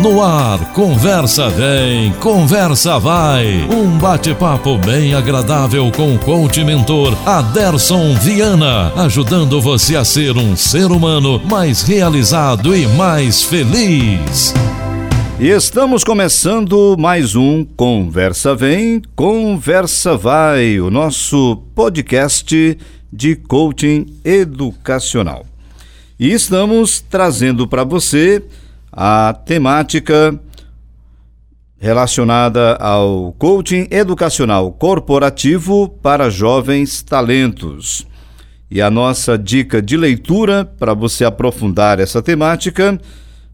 No ar, Conversa Vem, Conversa Vai. Um bate-papo bem agradável com o coach mentor Aderson Viana, ajudando você a ser um ser humano mais realizado e mais feliz. E estamos começando mais um Conversa Vem, Conversa Vai, o nosso podcast de coaching educacional. E estamos trazendo para você a temática relacionada ao coaching educacional corporativo para jovens talentos. E a nossa dica de leitura para você aprofundar essa temática,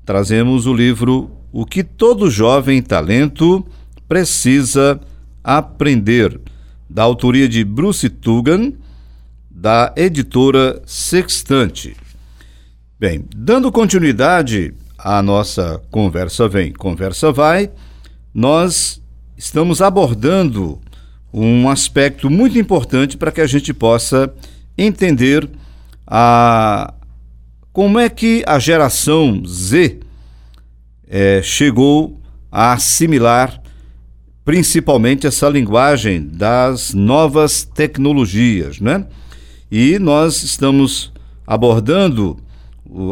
trazemos o livro O que Todo Jovem Talento Precisa Aprender, da autoria de Bruce Tulgan, da editora Sextante. Bem, dando continuidade à nossa Conversa Vem, Conversa Vai, nós estamos abordando um aspecto muito importante para que a gente possa entender como é que a geração Z chegou a assimilar principalmente essa linguagem das novas tecnologias, né? E nós estamos abordando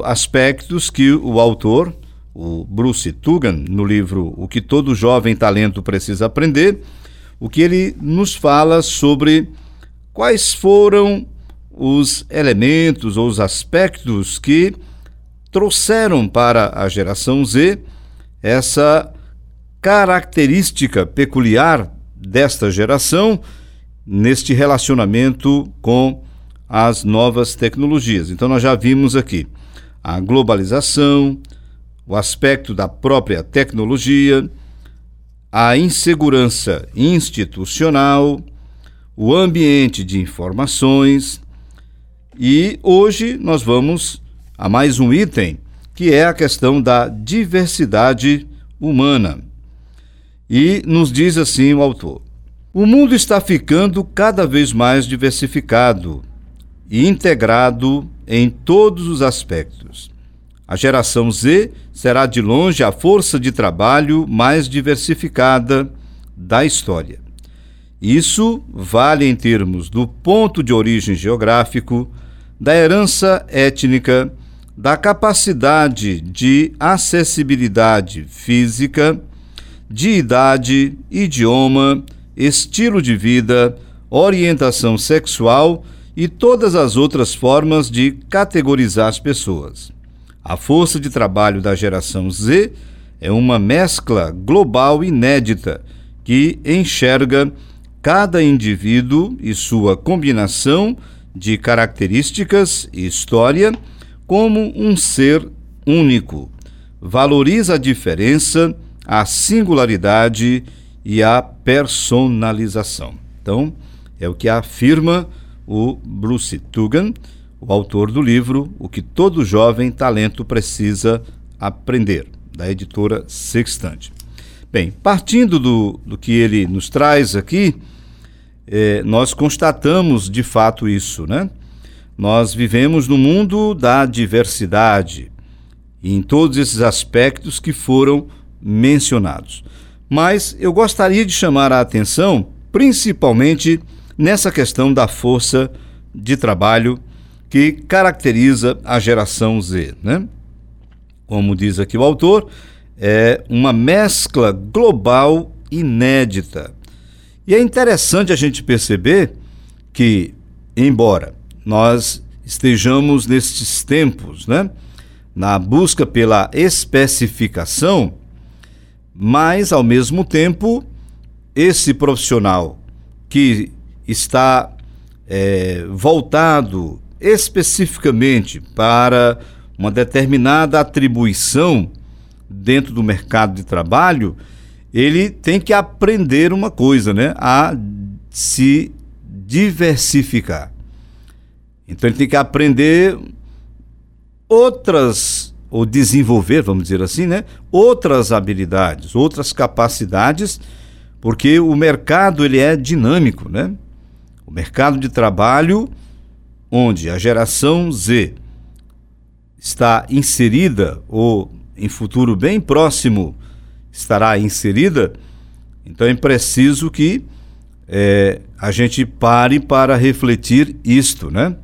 aspectos que o autor, o Bruce Tulgan, no livro O que Todo Jovem Talento Precisa Aprender, o que ele nos fala sobre quais foram os elementos ou os aspectos que trouxeram para a geração Z essa característica peculiar desta geração neste relacionamento com as novas tecnologias. Então nós já vimos aqui a globalização, o aspecto da própria tecnologia, a insegurança institucional, o ambiente de informações, e hoje nós vamos a mais um item, que é a questão da diversidade humana. E nos diz assim o autor: o mundo está ficando cada vez mais diversificado e integrado em todos os aspectos. A geração Z será de longe a força de trabalho mais diversificada da história. Isso vale em termos do ponto de origem geográfico, da herança étnica, da capacidade de acessibilidade física, de idade, idioma, estilo de vida, orientação sexual e todas as outras formas de categorizar as pessoas. A força de trabalho da geração Z é uma mescla global inédita que enxerga cada indivíduo e sua combinação de características e história como um ser único, valoriza a diferença, a singularidade e a personalização. Então, é o que afirma o Bruce Tulgan, o autor do livro O que Todo Jovem Talento Precisa Aprender, da editora Sextante. Bem, partindo do que ele nos traz aqui, nós constatamos de fato isso, né? Nós vivemos no mundo da diversidade, em todos esses aspectos que foram mencionados. Mas eu gostaria de chamar a atenção, principalmente nessa questão da força de trabalho que caracteriza a geração Z, né? Como diz aqui o autor, é uma mescla global inédita. E é interessante a gente perceber que, embora nós estejamos nestes tempos, né, na busca pela especificação, mas, ao mesmo tempo, esse profissional que está voltado especificamente para uma determinada atribuição dentro do mercado de trabalho, ele tem que aprender uma coisa, né, a se diversificar. Então ele tem que aprender outras, ou desenvolver, vamos dizer assim, né? Outras habilidades, outras capacidades, porque o mercado ele é dinâmico, né? O mercado de trabalho, onde a geração Z está inserida ou em futuro bem próximo estará inserida, então é preciso que a gente pare para refletir isto, né?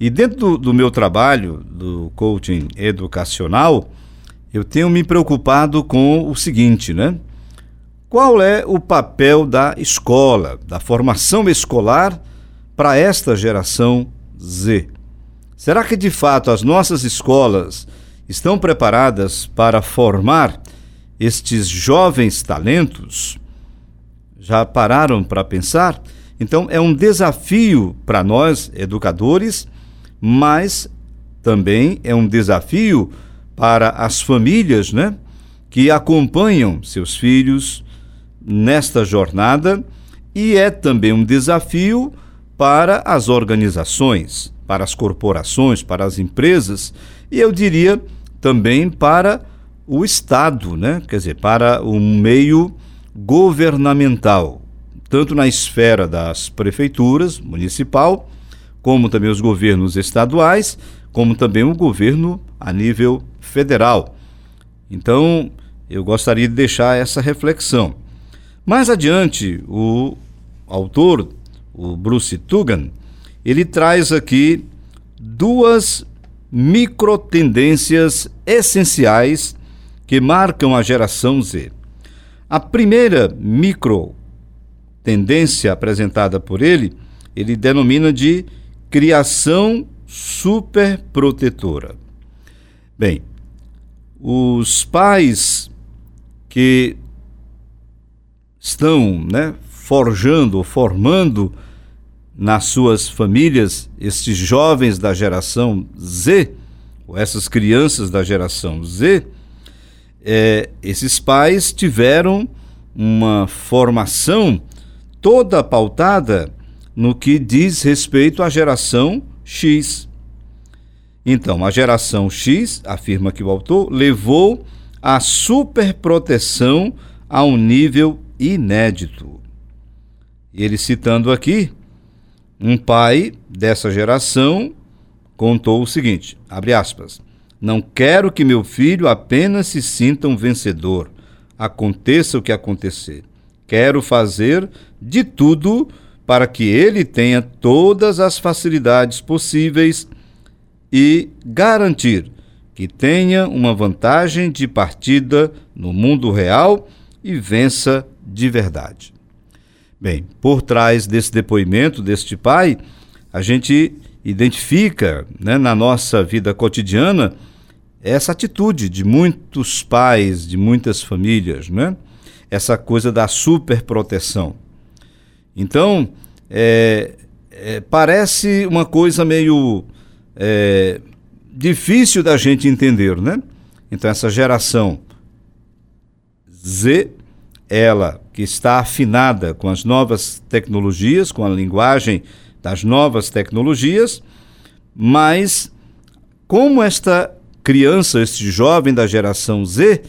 E dentro do meu trabalho, do coaching educacional, eu tenho me preocupado com o seguinte, né? Qual é o papel da escola, da formação escolar para esta geração Z? Será que de fato as nossas escolas estão preparadas para formar estes jovens talentos? Já pararam para pensar? Então é um desafio para nós, educadores, mas também é um desafio para as famílias, né, que acompanham seus filhos nesta jornada, e é também um desafio para as organizações, para as corporações, para as empresas, e eu diria também para o Estado, né? Quer dizer, para o meio governamental, tanto na esfera das prefeituras, municipal, como também os governos estaduais, como também o governo a nível federal. Então, eu gostaria de deixar essa reflexão. Mais adiante, o autor, o Bruce Tulgan, ele traz aqui duas microtendências essenciais que marcam a geração Z. A primeira microtendência apresentada por ele denomina de criação superprotetora. Bem, os pais que estão, né, formando nas suas famílias estes jovens da geração Z, ou essas crianças da geração Z, esses pais tiveram uma formação toda pautada no que diz respeito à geração X. Então, a geração X, afirma que o autor, levou a superproteção a um nível inédito. Ele citando aqui, um pai dessa geração contou o seguinte, abre aspas, não quero que meu filho apenas se sinta um vencedor, aconteça o que acontecer. Quero fazer de tudo para que ele tenha todas as facilidades possíveis e garantir que tenha uma vantagem de partida no mundo real e vença de verdade. Bem, por trás desse depoimento, deste pai, a gente identifica, né, na nossa vida cotidiana essa atitude de muitos pais, de muitas famílias, né? Essa coisa da superproteção. Então, parece uma coisa meio difícil da gente entender, né? Então, essa geração Z, ela que está afinada com as novas tecnologias, com a linguagem das novas tecnologias, mas como esta criança, este jovem da geração Z,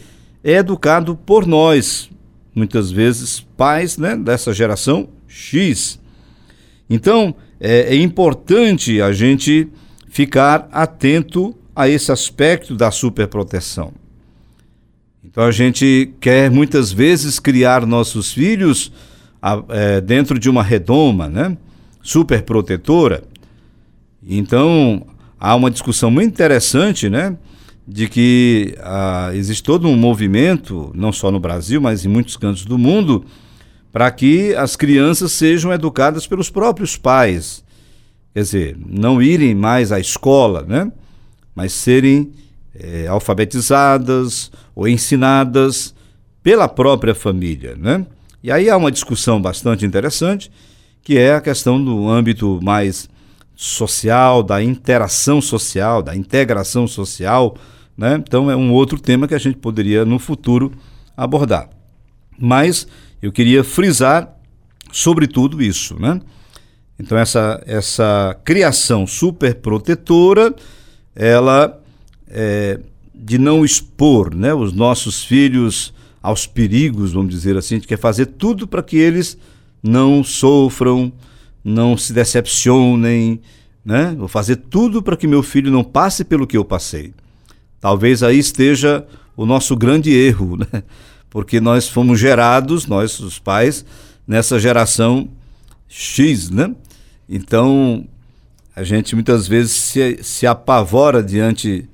é educado por nós, muitas vezes pais, né, dessa geração X. Então, é importante a gente ficar atento a esse aspecto da superproteção. Então a gente quer muitas vezes criar nossos filhos dentro de uma redoma, né, superprotetora. Então há uma discussão muito interessante, né, de que existe todo um movimento, não só no Brasil, mas em muitos cantos do mundo, para que as crianças sejam educadas pelos próprios pais. Quer dizer, não irem mais à escola, né, mas serem alfabetizadas ou ensinadas pela própria família, né? E aí há uma discussão bastante interessante, que é a questão do âmbito mais social, da interação social, da integração social, né? Então é um outro tema que a gente poderia no futuro abordar. Mas eu queria frisar sobre tudo isso, né? Então essa criação superprotetora, ela de não expor, né, os nossos filhos aos perigos, vamos dizer assim. A gente quer fazer tudo para que eles não sofram, não se decepcionem, né? Vou fazer tudo para que meu filho não passe pelo que eu passei. Talvez aí esteja o nosso grande erro, né? Porque nós fomos gerados, nós, os pais, nessa geração X, né? Então, a gente muitas vezes se apavora diante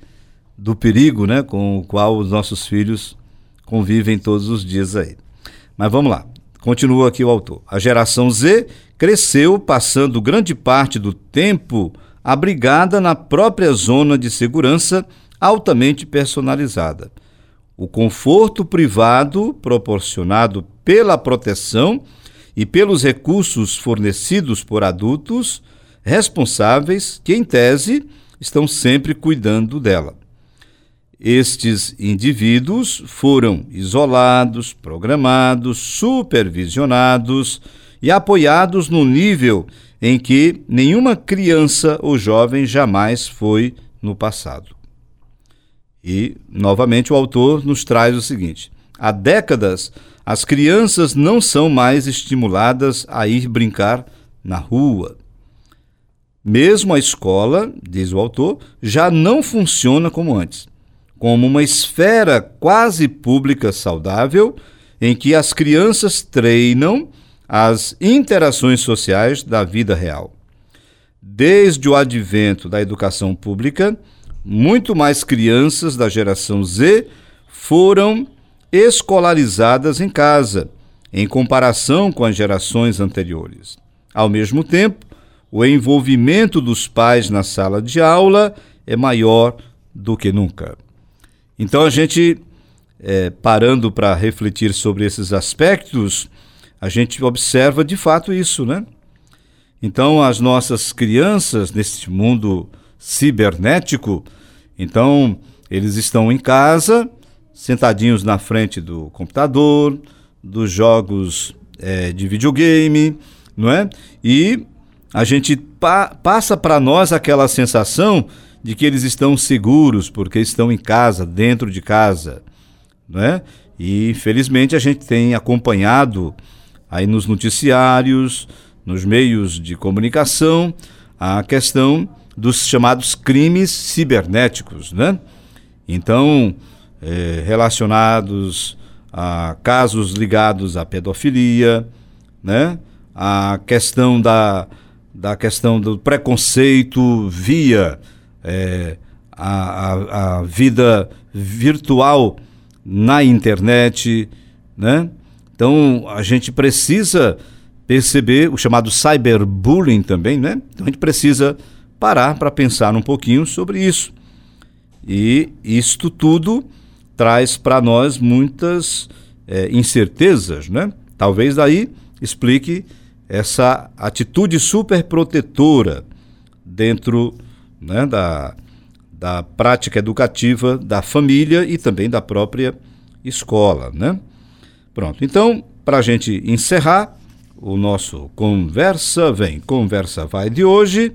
do perigo, né, com o qual os nossos filhos convivem todos os dias aí. Mas vamos lá, continua aqui o autor. A geração Z cresceu passando grande parte do tempo abrigada na própria zona de segurança altamente personalizada. O conforto privado proporcionado pela proteção e pelos recursos fornecidos por adultos responsáveis que, em tese, estão sempre cuidando dela. Estes indivíduos foram isolados, programados, supervisionados e apoiados no nível em que nenhuma criança ou jovem jamais foi no passado. E, novamente, o autor nos traz o seguinte: há décadas, as crianças não são mais estimuladas a ir brincar na rua. Mesmo a escola, diz o autor, já não funciona como antes, como uma esfera quase pública saudável em que as crianças treinam as interações sociais da vida real. Desde o advento da educação pública, muito mais crianças da geração Z foram escolarizadas em casa, em comparação com as gerações anteriores. Ao mesmo tempo, o envolvimento dos pais na sala de aula é maior do que nunca. Então, a gente, parando para refletir sobre esses aspectos, a gente observa de fato isso, né? Então, as nossas crianças, nesse mundo cibernético, então, eles estão em casa, sentadinhos na frente do computador, dos jogos de videogame, não é? E a gente passa para nós aquela sensação de que eles estão seguros porque estão em casa, dentro de casa, né? E infelizmente a gente tem acompanhado aí nos noticiários, nos meios de comunicação, a questão dos chamados crimes cibernéticos, né? Então, relacionados a casos ligados à pedofilia, né? A questão da questão do preconceito via a vida virtual na internet, né? Então, a gente precisa perceber o chamado cyberbullying também, né? Então, a gente precisa parar para pensar um pouquinho sobre isso. E isto tudo traz para nós muitas incertezas, né? Talvez daí explique essa atitude superprotetora dentro, né, da prática educativa da família e também da própria escola, né? Pronto, então, para a gente encerrar o nosso Conversa Vem, Conversa Vai de hoje,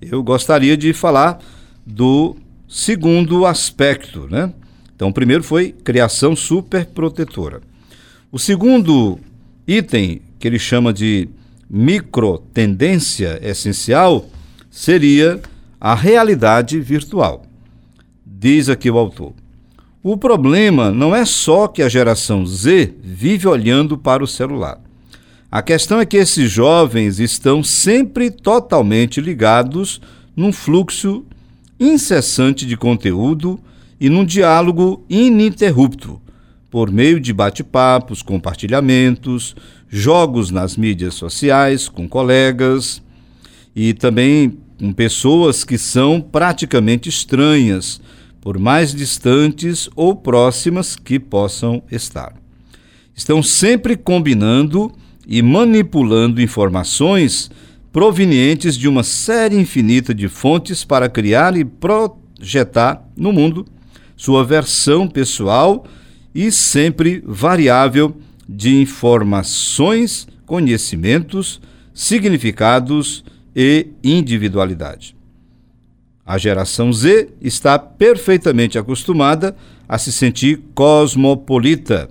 eu gostaria de falar do segundo aspecto, né? Então, o primeiro foi criação superprotetora. O segundo item, que ele chama de microtendência essencial, seria a realidade virtual. Diz aqui o autor: o problema não é só que a geração Z vive olhando para o celular. A questão é que esses jovens estão sempre totalmente ligados num fluxo incessante de conteúdo e num diálogo ininterrupto, por meio de bate-papos, compartilhamentos, jogos nas mídias sociais, com colegas e também com pessoas que são praticamente estranhas, por mais distantes ou próximas que possam estar. Estão sempre combinando e manipulando informações provenientes de uma série infinita de fontes para criar e projetar no mundo sua versão pessoal e sempre variável de informações, conhecimentos, significados e individualidade. A geração Z está perfeitamente acostumada a se sentir cosmopolita,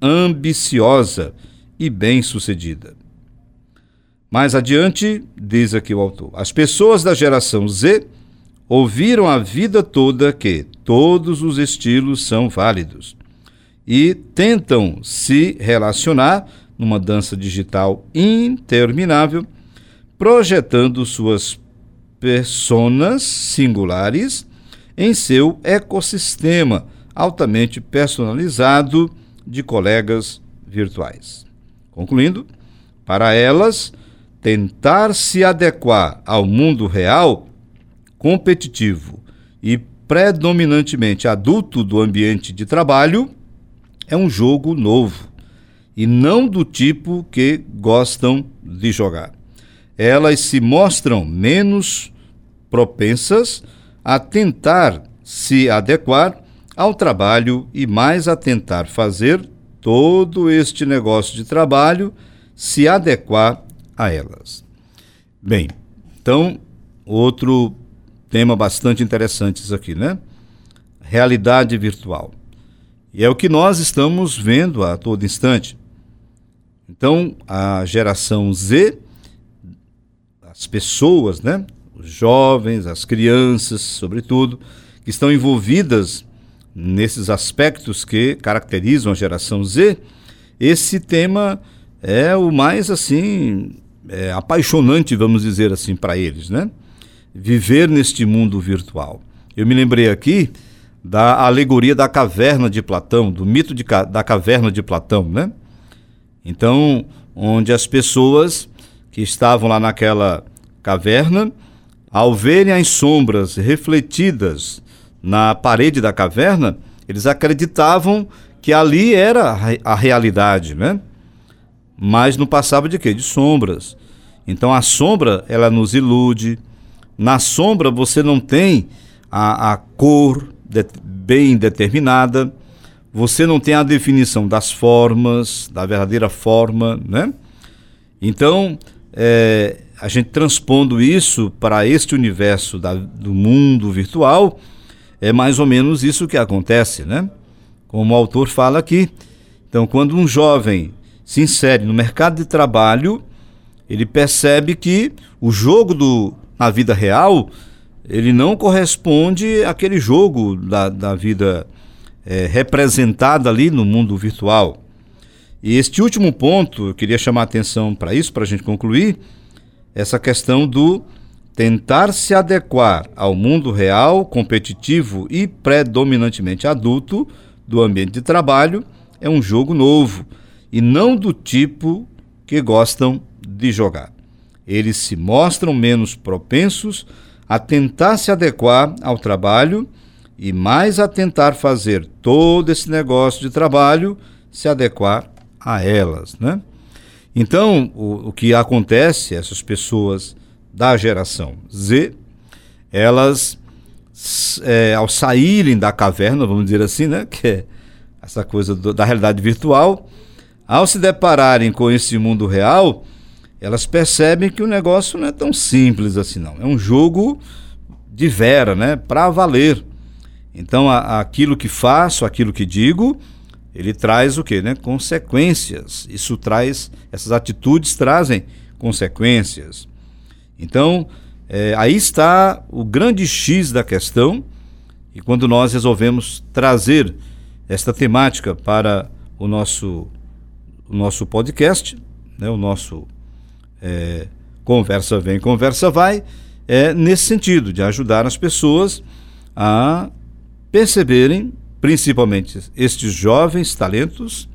ambiciosa e bem-sucedida. Mais adiante, diz aqui o autor, as pessoas da geração Z ouviram a vida toda que Todos os estilos são válidos. E tentam se relacionar numa dança digital interminável, projetando suas personas singulares em seu ecossistema altamente personalizado de colegas virtuais. Concluindo, para elas, tentar se adequar ao mundo real, competitivo e predominantemente adulto do ambiente de trabalho é um jogo novo e não do tipo que gostam de jogar. Elas se mostram menos propensas a tentar se adequar ao trabalho e mais a tentar fazer todo este negócio de trabalho se adequar a elas. Bem, então, outro tema bastante interessante aqui, né? Realidade virtual. E é o que nós estamos vendo a todo instante. Então, a geração Z, as pessoas, né? Os jovens, as crianças, sobretudo, que estão envolvidas nesses aspectos que caracterizam a geração Z, esse tema é o mais, assim, apaixonante, vamos dizer assim, para eles, né? Viver neste mundo virtual. Eu me lembrei aqui da alegoria da caverna de Platão, do mito da caverna de Platão, né? Então, onde as pessoas que estavam lá naquela caverna, ao verem as sombras refletidas na parede da caverna, eles acreditavam que ali era a realidade, né? Mas não passava de quê? De sombras. Então a sombra, ela nos ilude. Na sombra você não tem a cor bem determinada, você não tem a definição das formas, da verdadeira forma, né? Então, a gente transpondo isso para este universo do mundo virtual, é mais ou menos isso que acontece, né? Como o autor fala aqui. Então, quando um jovem se insere no mercado de trabalho, ele percebe que o jogo na vida real, ele não corresponde àquele jogo da vida representada ali no mundo virtual. E este último ponto, eu queria chamar a atenção para isso, para a gente concluir, essa questão do tentar se adequar ao mundo real, competitivo e predominantemente adulto do ambiente de trabalho é um jogo novo e não do tipo que gostam de jogar. Eles se mostram menos propensos a tentar se adequar ao trabalho e mais a tentar fazer todo esse negócio de trabalho se adequar a elas, né? Então, o que acontece, essas pessoas da geração Z, elas, ao saírem da caverna, vamos dizer assim, né, que é essa coisa da realidade virtual, ao se depararem com esse mundo real, elas percebem que o negócio não é tão simples assim não, é um jogo de vera, né, para valer. Então, aquilo que faço, aquilo que digo, ele traz o quê, né? Consequências. Isso traz, essas atitudes trazem consequências. Então, aí está o grande X da questão, e quando nós resolvemos trazer esta temática para o nosso podcast, né? O nosso Conversa Vem, Conversa Vai, é nesse sentido, de ajudar as pessoas a perceberem, principalmente estes jovens talentos,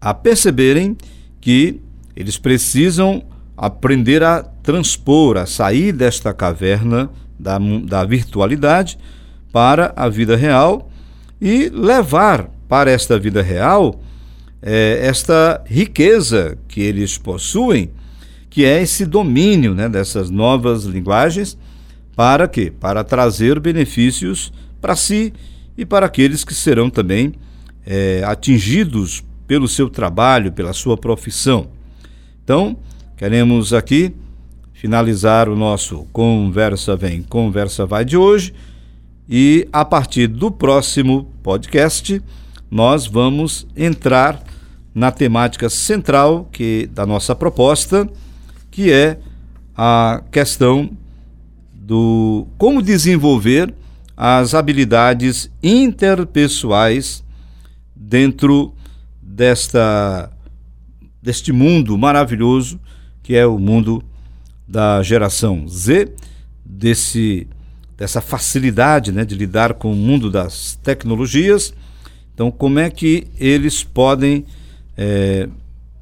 a perceberem que eles precisam aprender a transpor, a sair desta caverna da virtualidade para a vida real e levar para esta vida real esta riqueza que eles possuem, que é esse domínio, né, dessas novas linguagens, para quê? Para trazer benefícios para si e para aqueles que serão também atingidos pelo seu trabalho, pela sua profissão. Então, queremos aqui finalizar o nosso Conversa Vem, Conversa Vai de hoje, e a partir do próximo podcast nós vamos entrar na temática central da nossa proposta, que é a questão do como desenvolver as habilidades interpessoais dentro deste mundo maravilhoso que é o mundo da geração Z, dessa facilidade, né, de lidar com o mundo das tecnologias. Então, como é que eles podem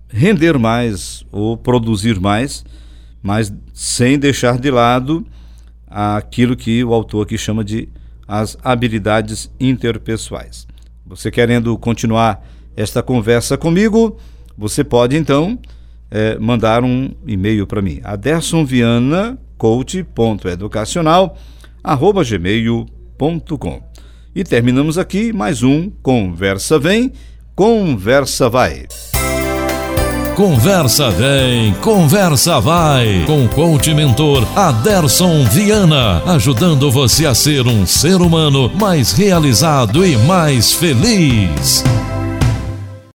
render mais ou produzir mais, mas sem deixar de lado aquilo que o autor aqui chama de as habilidades interpessoais. Você querendo continuar esta conversa comigo, você pode então mandar um e-mail para mim, adersonvianacoach.educacional@gmail.com. E terminamos aqui mais um Conversa Vem, Conversa Vai. Conversa Vem, Conversa Vai, com o coach mentor Aderson Viana, ajudando você a ser um ser humano mais realizado e mais feliz.